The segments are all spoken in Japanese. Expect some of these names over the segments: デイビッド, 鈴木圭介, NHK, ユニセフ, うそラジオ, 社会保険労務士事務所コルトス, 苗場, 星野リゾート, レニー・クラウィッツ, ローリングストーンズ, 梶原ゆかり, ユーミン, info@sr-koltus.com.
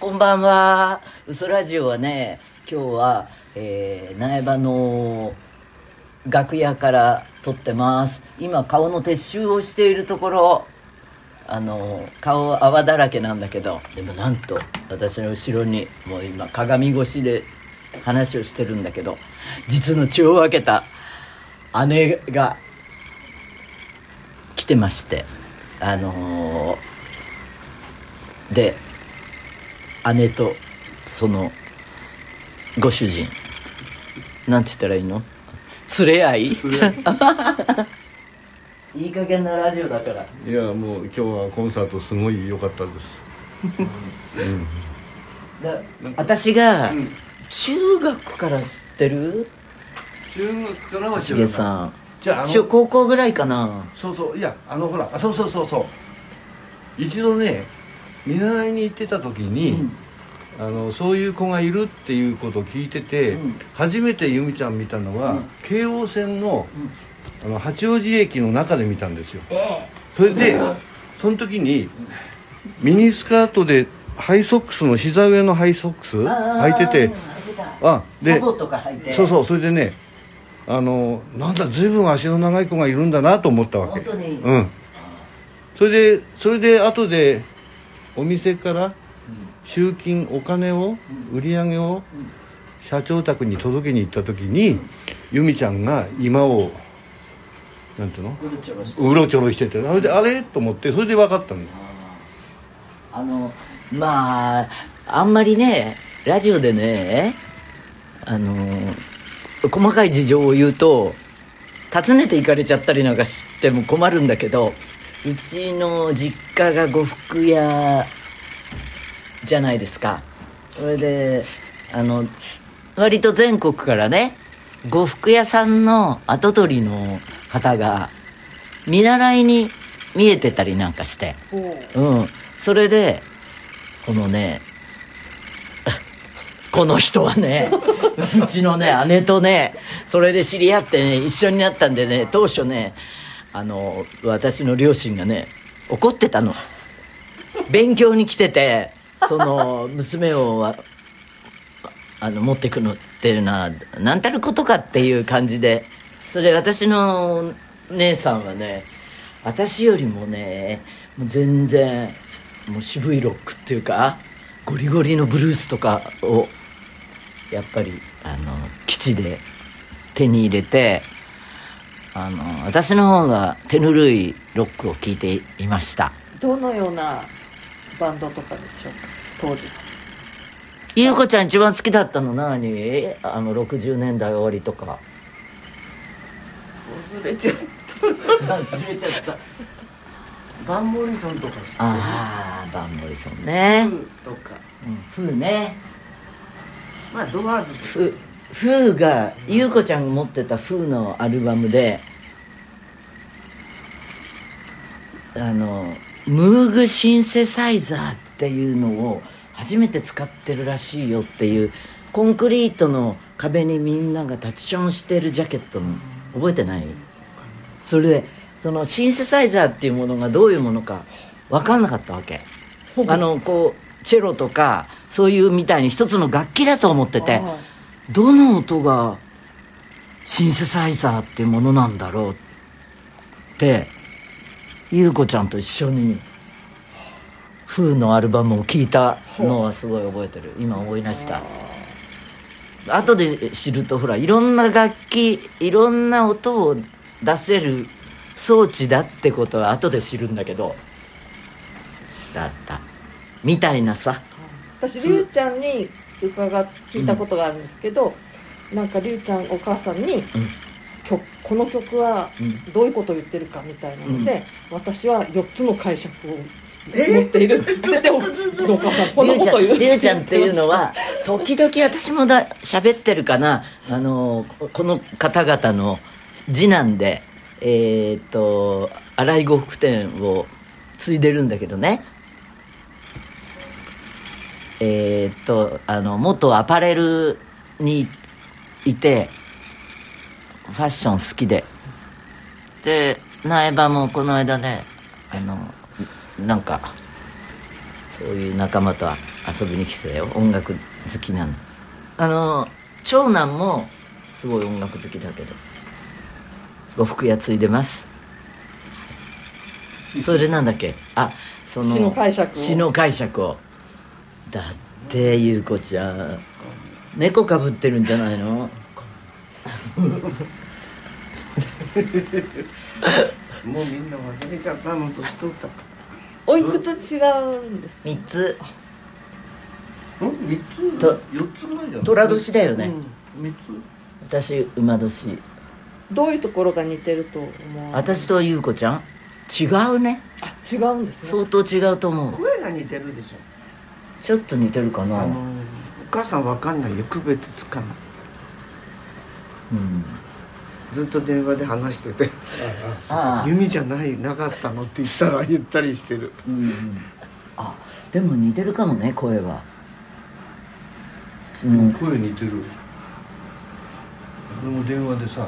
こんばんは。うそラジオはね、今日は、苗場の楽屋から撮ってます。今顔の撤収をしているところ、顔泡だらけなんだけど、でもなんと私の後ろにもう今鏡越しで話をしてるんだけど、実の血を分けた姉が来てまして、で姉とそのご主人、なんて言ったらいいの、連れ合いいい加減なラジオだから。いやもう今日はコンサートすごい良かったです、うん、私が中学から知ってる、中学からは知らない、しげさん高校ぐらいかな。そうそう、いやほら、そう一度ね見習いに行ってた時に、うん、そういう子がいるっていうことを聞いてて、うん、初めて由美ちゃん見たのは、うん、京王線 の、うん、八王子駅の中で見たんですよ、それでその時にミニスカートでハイソックスの膝上のハイソックス履いてて、あでサボとか履いて、そうそう、それでね、なんだ随分足の長い子がいるんだなと思ったわけ。本当に、うん、それで後でお店から集金、お金を、売り上げを社長宅に届けに行った時に、由美ちゃんが今をなんていうの、うろちょろしてて、それであれと思って、それで分かったんです。まああんまりねラジオでね細かい事情を言うと訪ねて行かれちゃったりなんかしても困るんだけど、うちの実家が呉服屋じゃないですか。それで割と全国からね、呉服屋さんの跡取りの方が見習いに見えてたりなんかして、うん、それでこのねこの人はねうちのね姉とね、それで知り合ってね一緒になったんでね、当初ね私の両親がね怒ってたの。勉強に来ててその娘を持ってくのっていうのは何たることかっていう感じで、それ私の姉さんはね私よりもねもう全然もう渋いロックっていうかゴリゴリのブルースとかをやっぱり基地で手に入れて、私の方が手ぬるいロックを聴いていました。どのようなバンドとかでしょうか、当時。ゆうこちゃん一番好きだったの何？60年代終わりとか。忘れちゃったバンモリソンとか知ってる？ああ、バンモリソンね。フーとか、うん、フーね。まあドアーズとか。フーが、ゆうこちゃんが持ってたフーのアルバムでムーグシンセサイザーっていうのを初めて使ってるらしいよっていう、コンクリートの壁にみんなが立ちションしてるジャケットの、覚えてない？それでそのシンセサイザーっていうものがどういうものか分かんなかったわけ。こうチェロとかそういうみたいに一つの楽器だと思ってて、どの音がシンセサイザーっていうものなんだろうってゆうこちゃんと一緒にフーのアルバムを聴いたのはすごい覚えてる。今思い出した。後で知るとほらいろんな楽器いろんな音を出せる装置だってことは後で知るんだけど、だったみたいなさ。私りゅうちゃんに聞いたことがあるんですけど、うん、なんかりゅうちゃんお母さんに、うん、この曲はどういうことを言ってるかみたいなので、うん、私は4つの解釈を持っているって言ってお母さんこのことを言う。りゅうちゃんっていうのは時々私も喋ってるかな、この方々の次男で新井呉服店を継いでるんだけどね、元アパレルにいてファッション好きで、で苗場もこの間ねなんかそういう仲間と遊びに来てたよ。音楽好きなの。長男もすごい音楽好きだけど、呉服屋継いでます。それなんだっけ、その詩の解釈をだって優子ちゃん猫かぶってるんじゃないのもうみんな忘れちゃったの、年取ったから。おいくつ違うんですか？3つん3つと4つ前じゃん。虎年だよね、うん、3つ。私馬年。どういうところが似てると思う？私と優子ちゃん違うね。違うんですね。相当違うと思う。声が似てるでしょ。ちょっと似てるかな。お母さんわかんないよ、区別つかない、うん、ずっと電話で話してて弓じゃないなかったのって言ったら言ったりしてる、うんうん、でも似てるかもね、声は、うん、声似てる。俺も電話でさ、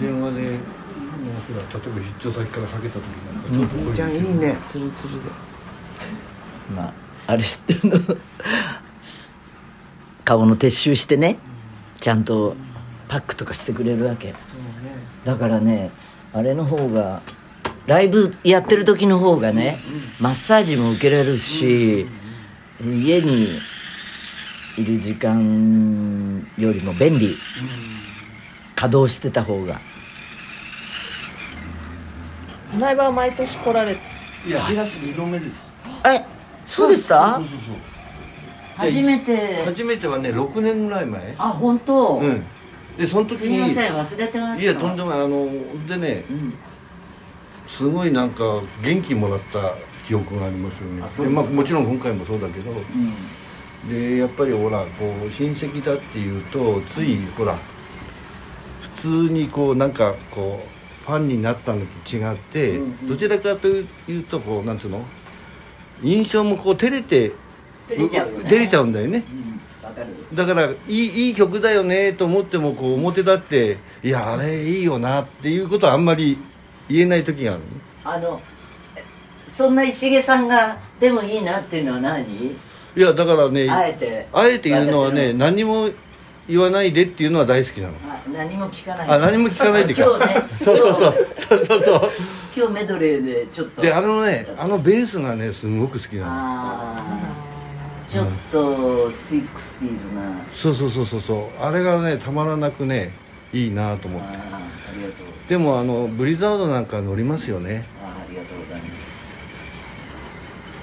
うん、電話で例えば出張先からかけた時なんかちょっと、うん、ちゃんいいね、ツルツルで。まああれ知ってるの顔の撤収してね、ちゃんとパックとかしてくれるわけ。そうね、だからね、あれの方がライブやってる時の方がね、うんうん、マッサージも受けられるし、うんうんうん、家にいる時間よりも便利、うん、稼働してた方が。ライブは毎年来られて、いや、2度目です。そうでした？そう初めてはね、6年ぐらい前。本当？うん。で、その時にすみません、忘れてました。いや、とんでもない。でね、うん、すごいなんか元気もらった記憶がありますよね。でまあ、もちろん今回もそうだけど、うん、で、やっぱりほら、こう親戚だっていうとつい、ほら普通にこう、なんかこうファンになったのと違って、うんうん、どちらかというとこう、なんつうの、印象もこう照れちゃうんだよね、うん、わかる。だからいい曲だよねと思ってもこう表立っていやあれいいよなっていうことはあんまり言えない時があるの。そんな石毛さんがでもいいなっていうのは何？いやだからね、あえて言うのはね、何も言わないでっていうのは大好きなの。何も聞かない。何も聞かないでか。今日ね。そうそう。今日メドレーでちょっと。でね、ベースがねすごく好きなの。ちょっと60sな。そう。あれがねたまらなくねいいなと思って。ありがとう。でもブリザードなんか乗りますよね。ありがとうございます。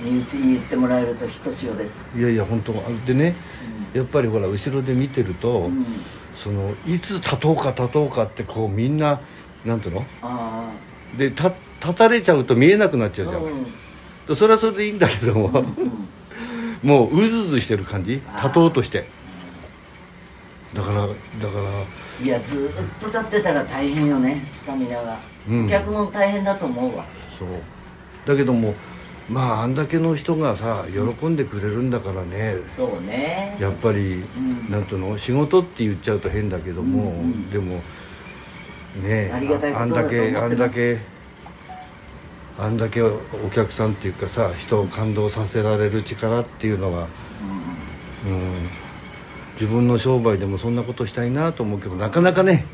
身内に言ってもらえるとひとしおです。いや本当でね。やっぱりほら後ろで見てると、うん、そのいつ立とうかってこうみんななんていうので立たれちゃうと見えなくなっちゃうじゃん、うん、それはそれでいいんだけども、うんうん、もううずうずしてる感じ、立とうとして、だからいやずっと立ってたら大変よね、スタミナが、うん、客も大変だと思うわ。そうだけどもまああんだけの人がさ喜んでくれるんだからね、うん、そうね、やっぱり、うん、なんていうの、仕事って言っちゃうと変だけども、うんうん、でもね、あんだけお客さんっていうかさ、人を感動させられる力っていうのは、うんうん、自分の商売でもそんなことしたいなと思うけど、なかなかね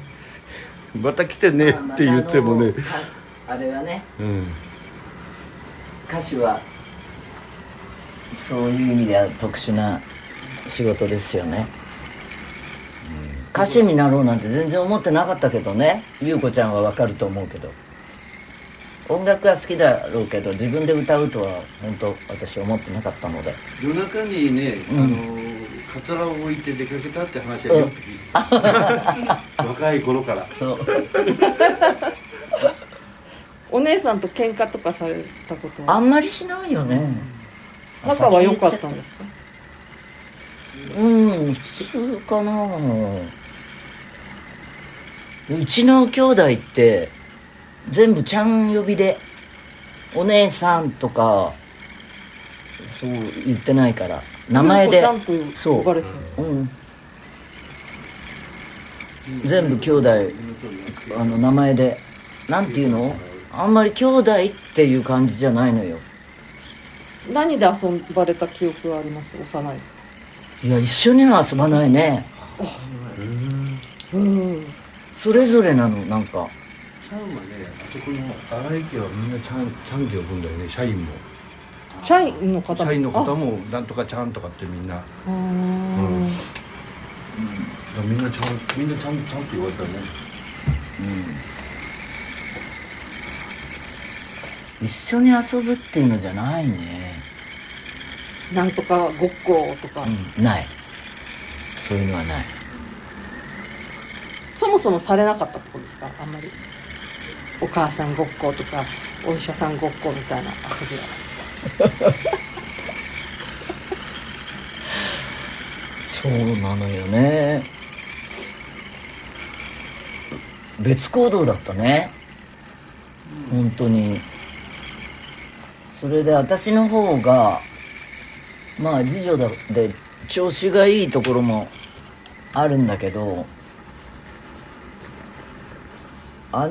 また来てねって言ってもね、あれはね、うん、歌手はそういう意味では特殊な仕事ですよね、うん、歌手になろうなんて全然思ってなかったけどね、優子ちゃんはわかると思うけど、音楽は好きだろうけど自分で歌うとは本当私思ってなかったので。夜中にね、うん、カツラを置いて出かけたって話はよく聞いて、うん、若い頃からそうお姉さんと喧嘩とかされたことはあんまりしないよね。仲は良かったんですか？うん、普通かな。うちの兄弟って全部ちゃん呼びで、お姉さんとかそう言ってないから、名前でそう、うん、全部兄弟名前でなんていうの、あんまり兄弟っていう感じじゃないのよ。何で遊ばれた記憶はあります？幼い。いや、一緒には遊ばないね。うん。それぞれなの、なんか。チャンはね、あそこの荒井家はみんなチャンで呼ぶんだよね、社員も。社員の方もなんとかちゃんとかってみんな。うん。みんなちゃんって言われたね。うん。一緒に遊ぶっていうのじゃないね。なんとかごっことか、うん、ない。そういうのはない。そもそもされなかったってことですか？あんまりお母さんごっことかお医者さんごっこみたいな遊びは。そうなのよね。別行動だったね、うん、本当に。それで私の方がまあ次女で調子がいいところもあるんだけど、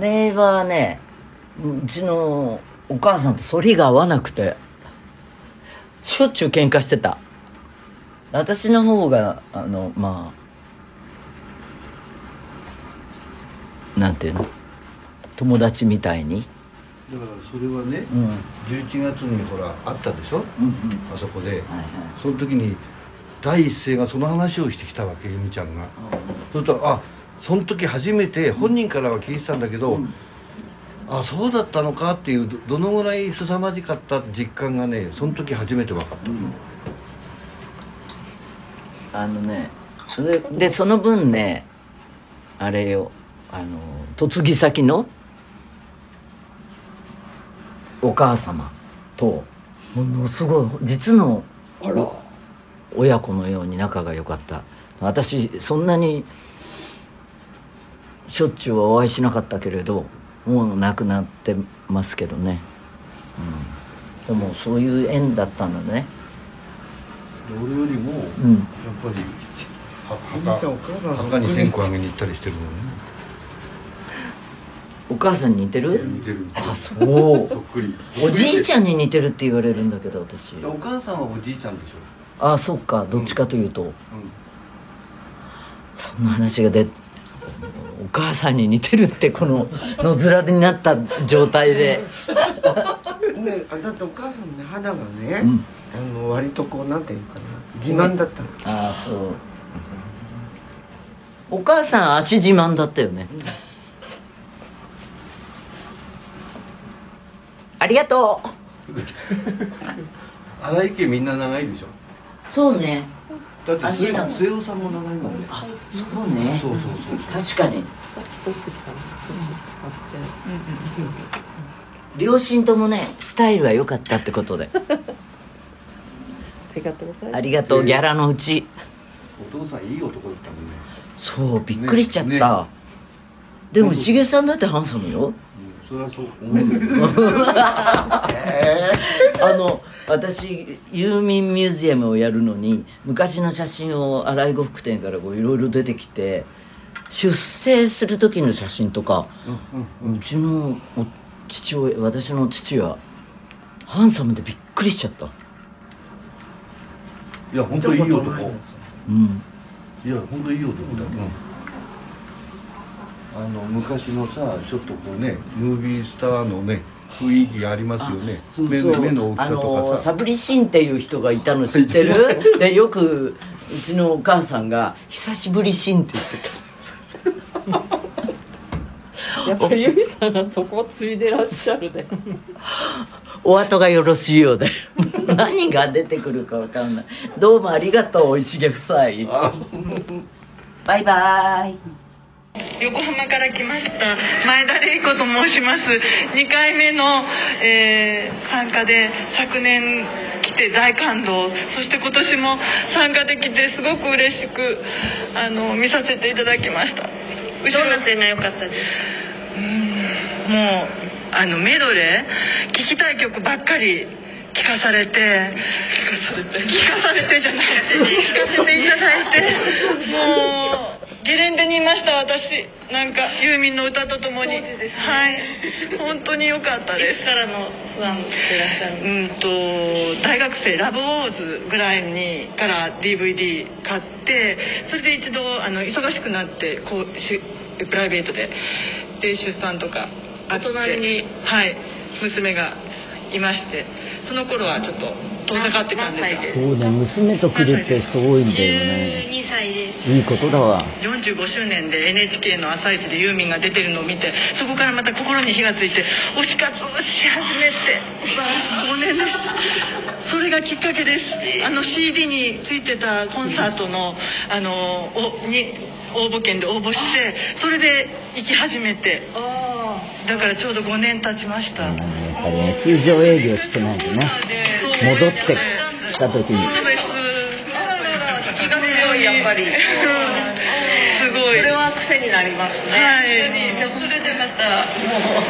姉はね、うちのお母さんと反りが合わなくてしょっちゅう喧嘩してた。私の方がまあなんていうの、友達みたいに。だからそれはね、うん、11月にほら会ったでしょ、うんうん、あそこで、はいはい、その時に第一声がその話をしてきたわけ、由美ちゃんが、うん、それとあ、その時初めて本人からは聞いてたんだけど、うん、あ、そうだったのかっていう、どのぐらい凄まじかった実感がね、その時初めて分かった、うん、でその分ね、あれよ、嫁ぎ先のお母様とものすごい実の親子のように仲が良かった。私そんなにしょっちゅうはお会いしなかったけれど、もう亡くなってますけどね、うん、でもそういう縁だったんだね。俺よりもやっぱり、うん、墓に線香あげに行ったりしてるもんね。お母さんに似てる？あ、そう。そっくり。おじいちゃんに似てるって言われるんだけど、私。お母さんはおじいちゃんでしょ。あ、そっか。どっちかというと、うんうん、そんな話がお母さんに似てるってこの野面になった状態で。ね、だってお母さんの、ね、肌がね、うん、割とこうなんていうかな、自慢だったの。あ、そう。お母さん足自慢だったよね。うん、ありがとう。荒井家みんな長いでしょ。そうね。だって末尾さんも長いもんね。あ、そうね。そうそうそう。確かに。両親ともね、スタイルは良かったってことで。ありがとうございます。ありがとう、ギャラのうち。お父さんいい男だったもんね。そう、びっくりしちゃった。ねね、でもしげさんだってハンサムよ。それはそう思うんですよ。私ユーミンミュージアムをやるのに昔の写真を荒井呉服店からいろいろ出てきて、出征する時の写真とか、うんうんうん、うちの父親、私の父はハンサムでびっくりしちゃった。いや本当いい男、うん、いや本当いい男だよ、うん。昔のさ、ちょっとこうね、ムービースターのね、雰囲気がありますよね。そうそう、目の大きさとかさ、サブリシンっていう人がいたの知ってる？で、よくうちのお母さんが久しぶりシンって言ってた。やっぱり由美さんがそこを継いでらっしゃるね。お後がよろしいようで。何が出てくるか分かんない。どうもありがとう、石毛夫妻。バイバーイ。横浜から来ました前田玲子と申します。2回目の、参加で昨年来て大感動、そして今年も参加できてすごく嬉しく見させていただきました。どんな点が良かったです？もうメドレー聴きたい曲ばっかり聞かされて聞かされてじゃないです。聞かせていただいてもうゲレンデにいました私なんかユーミンの歌とともに、ね、はい本当に良かったです。いつからのファンでいらっしゃるんですか？大学生ラブウォーズぐらいにから DVD 買って、それで一度忙しくなってこうしプライベートで出産とかあって、隣に、はい、娘がいまして、その頃はちょっと。そうね、娘と来るって人多いんだよね。12歳です。いいことだわ。45周年で NHK の朝一でユーミンが出てるのを見て、そこからまた心に火がついて推し活をし始めて5年です。それがきっかけです。CD についてたコンサートの応募券で応募して、それで行き始めて、だからちょうど5年経ちました。やっぱりね、通常営業してないとね、戻ってきた時に気が強い、やっぱりすごい、それは癖になりますね。はい、それでまたもう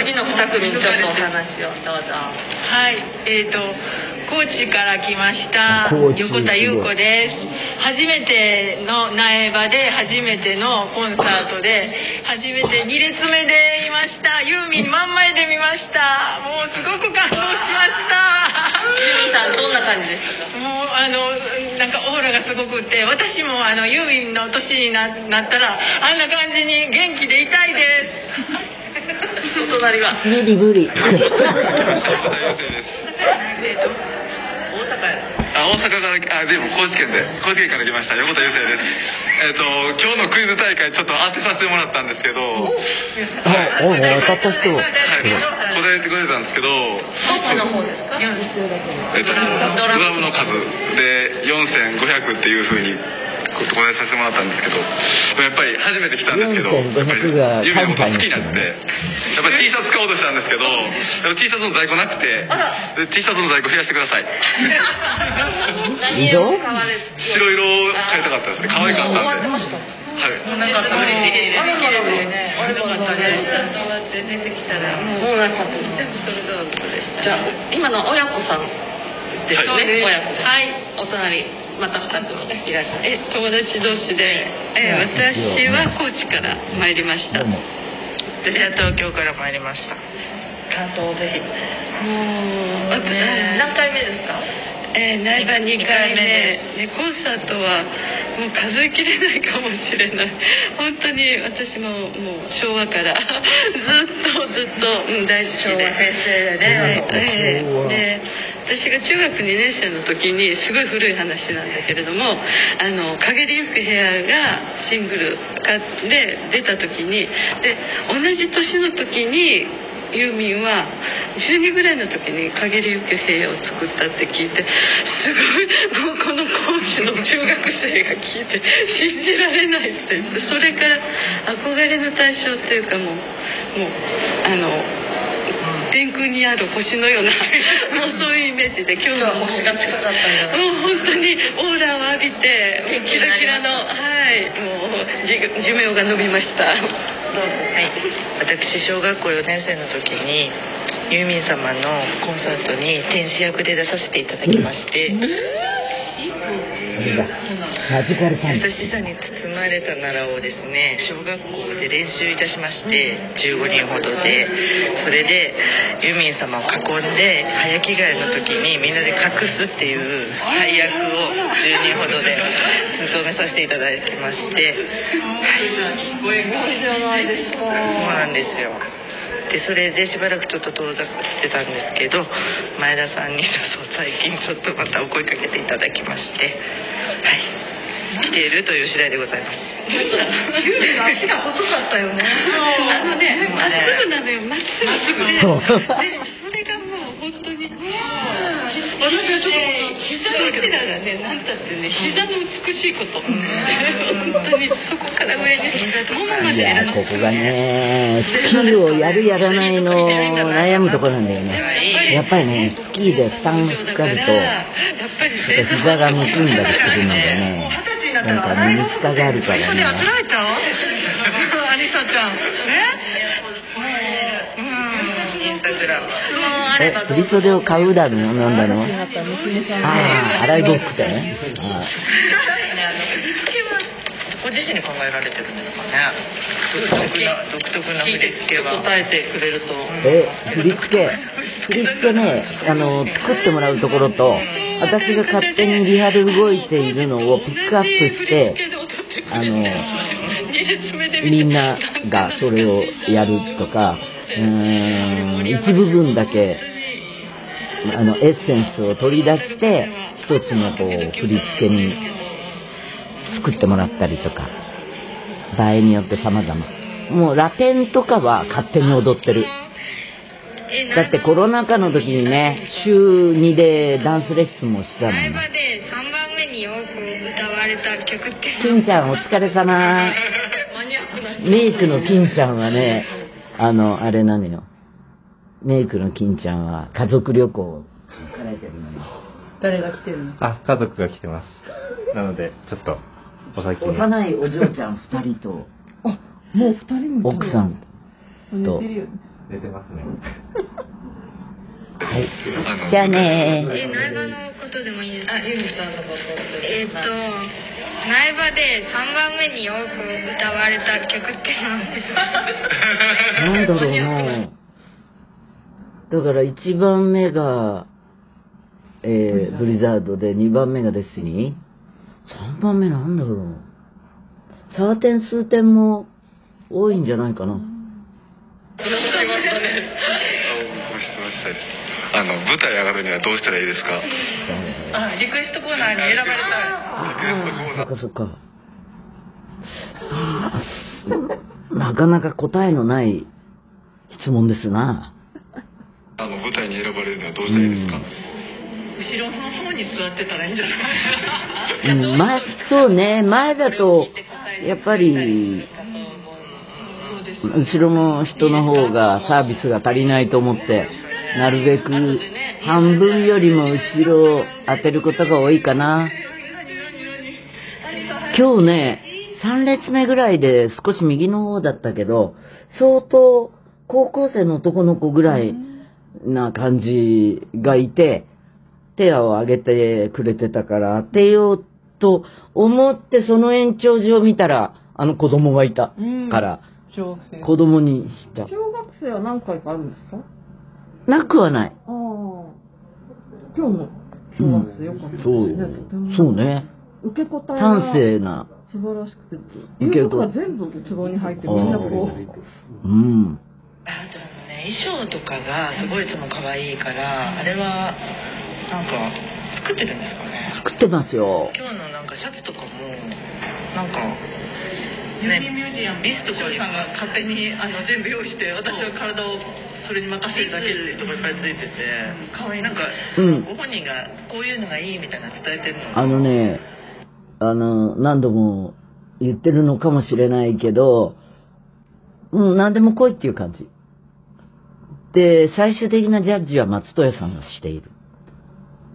次の2組にちょっとお話をどうぞ。はい、高知から来ました横田優子です。初めての苗場で初めてのコンサートで初めて2列目でいました。ユーミン真ん前で見ました。もうすごく感動しました。ユーミンさんどんな感じですか？もうなんかオーラがすごくて、私もユーミンの年になったらあんな感じに元気でいたいです。お隣は無理無理。でも高知県から来ました横田優生です。今日のクイズ大会ちょっと当てさせてもらったんですけど、はい、当たった人、はい、答えてくれたんですけど、どっちの方ですか？ドラムの数で4500っていう風に答えさせてもらったんですけど、やっぱり初めて来たんですけど、やっぱりユーミンのこと好きになって、やっぱり T シャツ買おうとしたんですけど、T シャツの在庫なくて、T シャツの在庫増やしてください。色？白色を買いたかったですね。可愛かったんで。はい。なんか無理に入れてきれいね。あれだったね。出てきたらもうなんか全部それぞれでした。じゃあ今の親子さんですね。親子。はい。お隣。また2つもいらっしゃる友達同士で、私は高知から参りました。私は東京から参りました。関東ぜひ何回目ですか？苗場2回目で、コンサートはもう数えきれないかもしれない。本当に私ももう昭和からずっと、大好きで、昭和平成で、私が中学2年生の時に、すごい古い話なんだけれども、陰りゆく部屋がシングルで出た時に、で同じ年の時にユーミンは12ぐらいの時に陰りゆく部屋を作ったって聞いて、すごいもうこの高知の中学生が聞いて信じられないって言って、それから憧れの対象っていうか、もう天空にある星のようなもうそういうイメージで、今日は星が近かったんだ。もう本当にオーラを浴びて、キラキラの、はい、もう寿命が伸びました。はい、私小学校4年生の時にユーミン様のコンサートに天使役で出させていただきまして、優しさに包まれた奈良をですね、小学校で練習いたしまして、15人ほどで、それでユーミン様を囲んで早着替えの時にみんなで隠すっていう配役を10人ほどで務めさせていただきまして、ご縁がじゃないですか。そうなんですよ。でそれでしばらくちょっと遠ざかってたんですけど、前田さんに最近ちょっとまたお声かけていただきまして、はい、来ているという次第でございます。ユーミンが足が細かったよね。まっすぐなのよ、まっすぐで、それがもう本当に私はちょっと膝の力がね、なんたってね、膝の美しいこと、本当にそこから上にももまでやるの。ここがね、スキーをやるやらないの悩むところなんだよね。やっぱりね、スキーで負担がかかると、ちょっと膝がむくんだりするのでね、なんかミニスカがあるからね。アリサちゃん、振り袖を買うだろう、なんだろう。ああ、洗いボックスだね。振り付けはご自身で考えられてるんですかね。独特な振り付けは答えてくれると、振り付けね、作ってもらうところと、私が勝手にリハで動いているのをピックアップしてみんながそれをやるとか、一部分だけエッセンスを取り出して一つのこう振り付けに作ってもらったりとか、場合によって様々。もうラテンとかは勝手に踊ってる。だってコロナ禍の時にね、週2でダンスレッスンもしてたもんね。ライブで3番目によく歌われた曲って、金ちゃんお疲れ様。メイクの金ちゃんはね、あれなのよ。メイクの金ちゃんは家族旅行を兼ねてるのに。誰が来てるの？あ、家族が来てます。なのでちょっとお先に。幼いお嬢ちゃん2人とあ、もう2人も奥さんと出てますね。はい、じゃあね。苗場のことでもいいですか？苗場で3番目に多く歌われた曲って何ですか？なんだろうな。だから1番目が、ブリザードで、2番目がデスティニー、3番目なんだろう。サーテン数点も多いんじゃないかな。舞台上がるにはどうしたらいいですか？あ、リクエストコーナーに選ばれたい。リクエストコーナー。そっか。なかなか答えのない質問ですな。舞台に選ばれるにはどうしたらいいですか？後ろの方に座ってたらいいんじゃないかな。前、そうね、前だとやっぱり後ろの人の方がサービスが足りないと思って。なるべく半分よりも後ろを当てることが多いかな。今日ね、3列目ぐらいで少し右の方だったけど、相当高校生の男の子ぐらいな感じがいて、手を挙げてくれてたから当てようと思って、その延長上を見たら子供がいたから、子供にした。小学生は何回かあるんですか？なくはない。あ、今日も小学生よかったですね。そうね。受け答えが端正な、素晴らしくて、言うことが全部壺に入って、みんなこう、うん、あとね、衣装とかがすごいいつも可愛いから、あれはなんか作ってるんですかね？作ってますよ。今日のなんかシャツとかもなんかね、ミュージアムリストさんが勝手に全部用意して、私は体をそれに任せるだけでとかいっぱいついてて、可愛い。なんか、ご本人がこういうのがいいみたいな伝えてるの。ね、何度も言ってるのかもしれないけど、もう何でも来いっていう感じで、最終的なジャッジは松任谷さんがしている。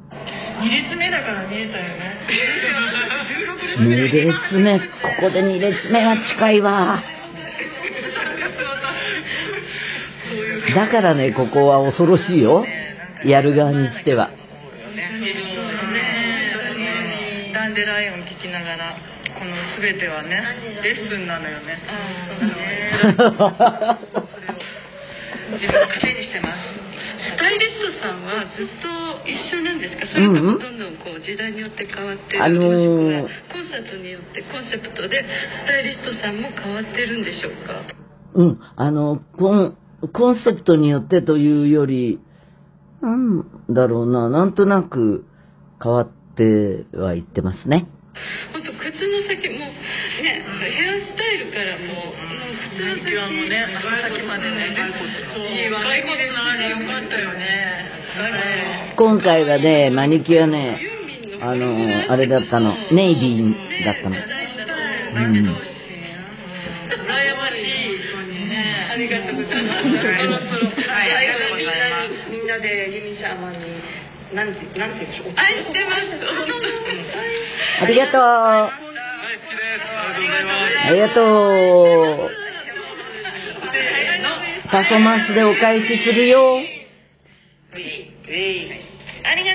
2列目だから見えたよね。2列目、ここで2列目は近いわ。だからね、ここは恐ろしいよ、やる側にしては。ダンデライオン聞きながら、この全てはね、レッスンなのよね。自分を糧にしてます。スタイリストさんはずっと一緒なんですか？それともどんどんこう時代によって変わってる、もしくはコンサートによってコンセプトでスタイリストさんも変わってるんでしょうか？うん、コンセプトによってというより、なんだろうな、なんとなく変わってはいってますね。本当、靴の先もね、ヘアスタイルからもう靴の先もね、足先までね、骸骨のあれよかったよね。今回はね、マニキュアね、あれだったの、ネイビーだったの。うん。ありがとうございます。みんなでユミ様になんて言うでしょう。愛してます。ありがとう。ありがとう。パフォーマンスでお返しするよ。ありがとう。